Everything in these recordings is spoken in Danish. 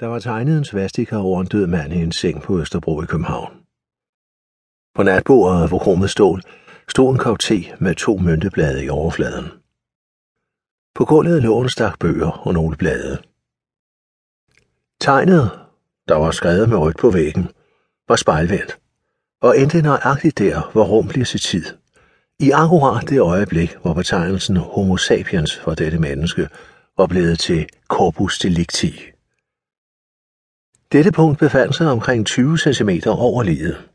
Der var tegnet en svastika over en død mand i en seng på Østerbro i København. På natbordet på krummet stål stod en kop te med 2 mynteblade i overfladen. På gulvet lå en stak bøger og nogle blade. Tegnet, der var skrevet med rødt på væggen, var spejlvendt, og endte nøjagtigt der, hvor rum bliver til tid. I akkurat det øjeblik, hvor betegnelsen Homo sapiens for dette menneske var blevet til corpus delicti. Dette punkt befandt sig omkring 20 cm over liget,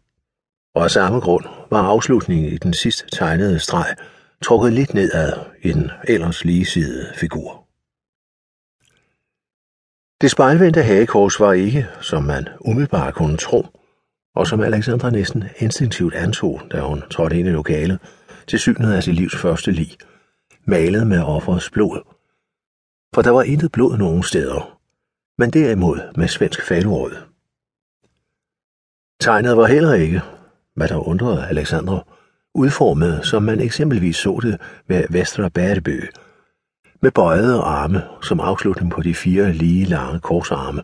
og af samme grund var afslutningen i den sidst tegnede streg trukket lidt nedad i den ellers ligesidede figur. Det spejlvendte hagekors var ikke, som man umiddelbart kunne tro, og som Alexandra næsten instinktivt antog, da hun trådte ind i lokalet, til synet af sit livs første lig, malet med offerets blod. For der var intet blod nogen steder, men derimod med svensk falurødt. Tegnet var heller ikke, hvad der undrede Alexandra, udformet, som man eksempelvis så det med Vester med bøjede arme som afslutning på de 4 lige lange korsarme,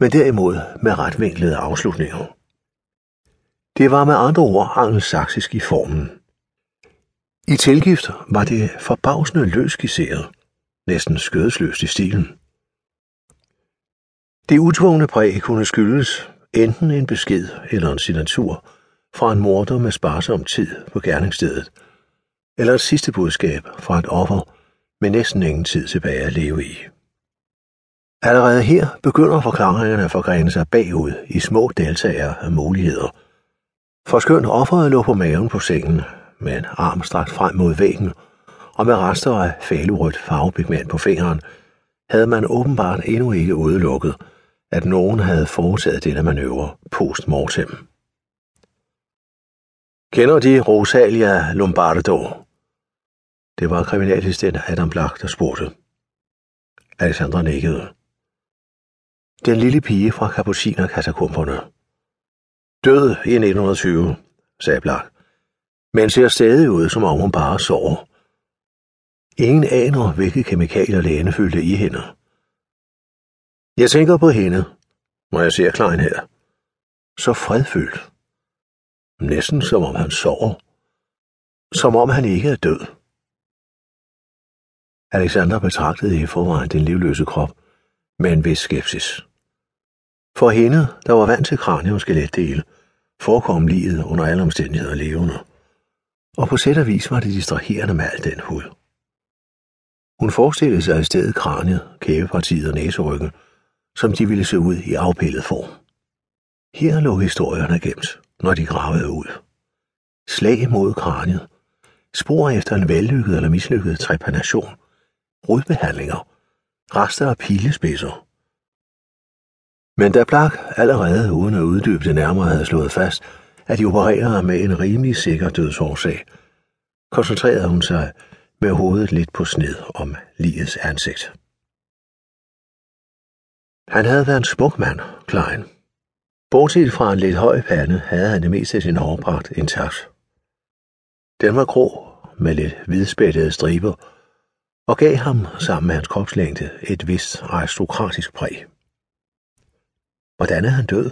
men derimod med retvinklede afslutninger. Det var med andre ord angelsaksisk i formen. I tilgift var det forbavsende løsskisseret, næsten skødesløst i stilen. Det utvungne præg kunne skyldes enten en besked eller en signatur fra en morder med sparsom tid på gerningsstedet, eller et sidste budskab fra et offer med næsten ingen tid tilbage at leve i. Allerede her begynder forklaringerne at forgrene sig bagud i små deltager af muligheder. For skønt offeret lå på maven på sengen, med en arm strakt frem mod væggen, og med rester af falurødt farvepigment på fingeren, havde man åbenbart endnu ikke udelukket, at nogen havde foretaget denne manøvre post-mortem. Kender de Rosalia Lombardo? Det var kriminalassistent Adam Blagg, der spurgte. Alexandra nikkede. Den lille pige fra Kapucinerkatakomberne. Død i 1920, sagde Blanc, men ser stadig ud, som om hun bare sover. Ingen aner, hvilke kemikalier lægerne fyldte i hende. Jeg tænker på hende, når jeg ser Klein her. Så fredfyldt. Næsten som om han sover. Som om han ikke er død. Alexander betragtede i forvejen den livløse krop med en vis skepsis. For hende, der var vant til kranie og skeletdele, forekom livet under alle omstændigheder levende, og på sæt og vis var det distraherende med al den hud. Hun forestillede sig i stedet kraniet, kæbepartiet og næseryggen, som de ville se ud i afpillet form. Her lå historierne gemt, når de gravede ud. Slag mod kraniet, spor efter en vellykket eller mislykket trepanation, rodbehandlinger, rester af pilespidser. Men da Blagg allerede uden at uddybe det nærmere havde slået fast, at de opererede med en rimelig sikker dødsårsag, koncentrerede hun sig med hovedet lidt på sned om ligets ansigt. Han havde været en smuk mand, Klein. Bortset fra en lidt høj pande havde han det meste af sin hårpragt intakt. Den var grå med lidt hvidspættede striber og gav ham sammen med hans kropslængde et vist aristokratisk præg. Hvordan er han død?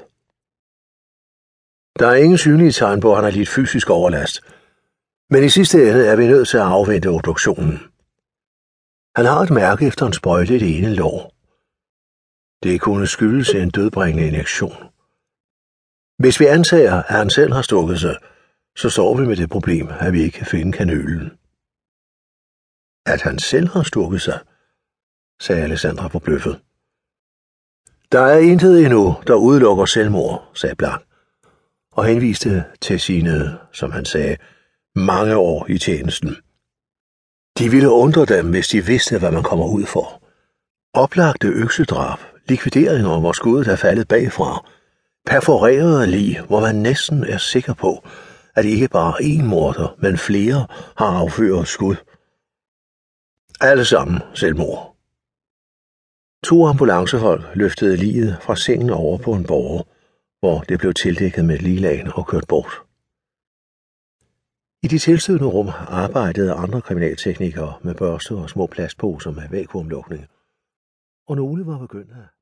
Der er ingen synlige tegn på, at han har lidt fysisk overlast, men i sidste ende er vi nødt til at afvente obduktionen. Han har et mærke efter en sprøjte i det ene lår. Det kunne skyldes en dødbringende injektion. Hvis vi antager, at han selv har stukket sig, så står vi med det problem, at vi ikke kan finde kanølen. At han selv har stukket sig, sagde Alexandra forbløffet. Der er intet endnu, der udelukker selvmord, sagde Blanc, og henviste til sine, som han sagde, mange år i tjenesten. De ville undre dem, hvis de vidste, hvad man kommer ud for. Oplagte øksedrab, likvideringer, hvor skuddet er faldet bagfra, perforerede lig, hvor man næsten er sikker på, at ikke bare én morder, men flere har affyret skud. Alle sammen selvmord. 2 ambulancefolk løftede liget fra sengen over på en borger, hvor det blev tildækket med liglagen og kørt bort. I de tilstødende rum arbejdede andre kriminalteknikere med børste og små plastposer med vakuumlukning, og nogle var begyndt at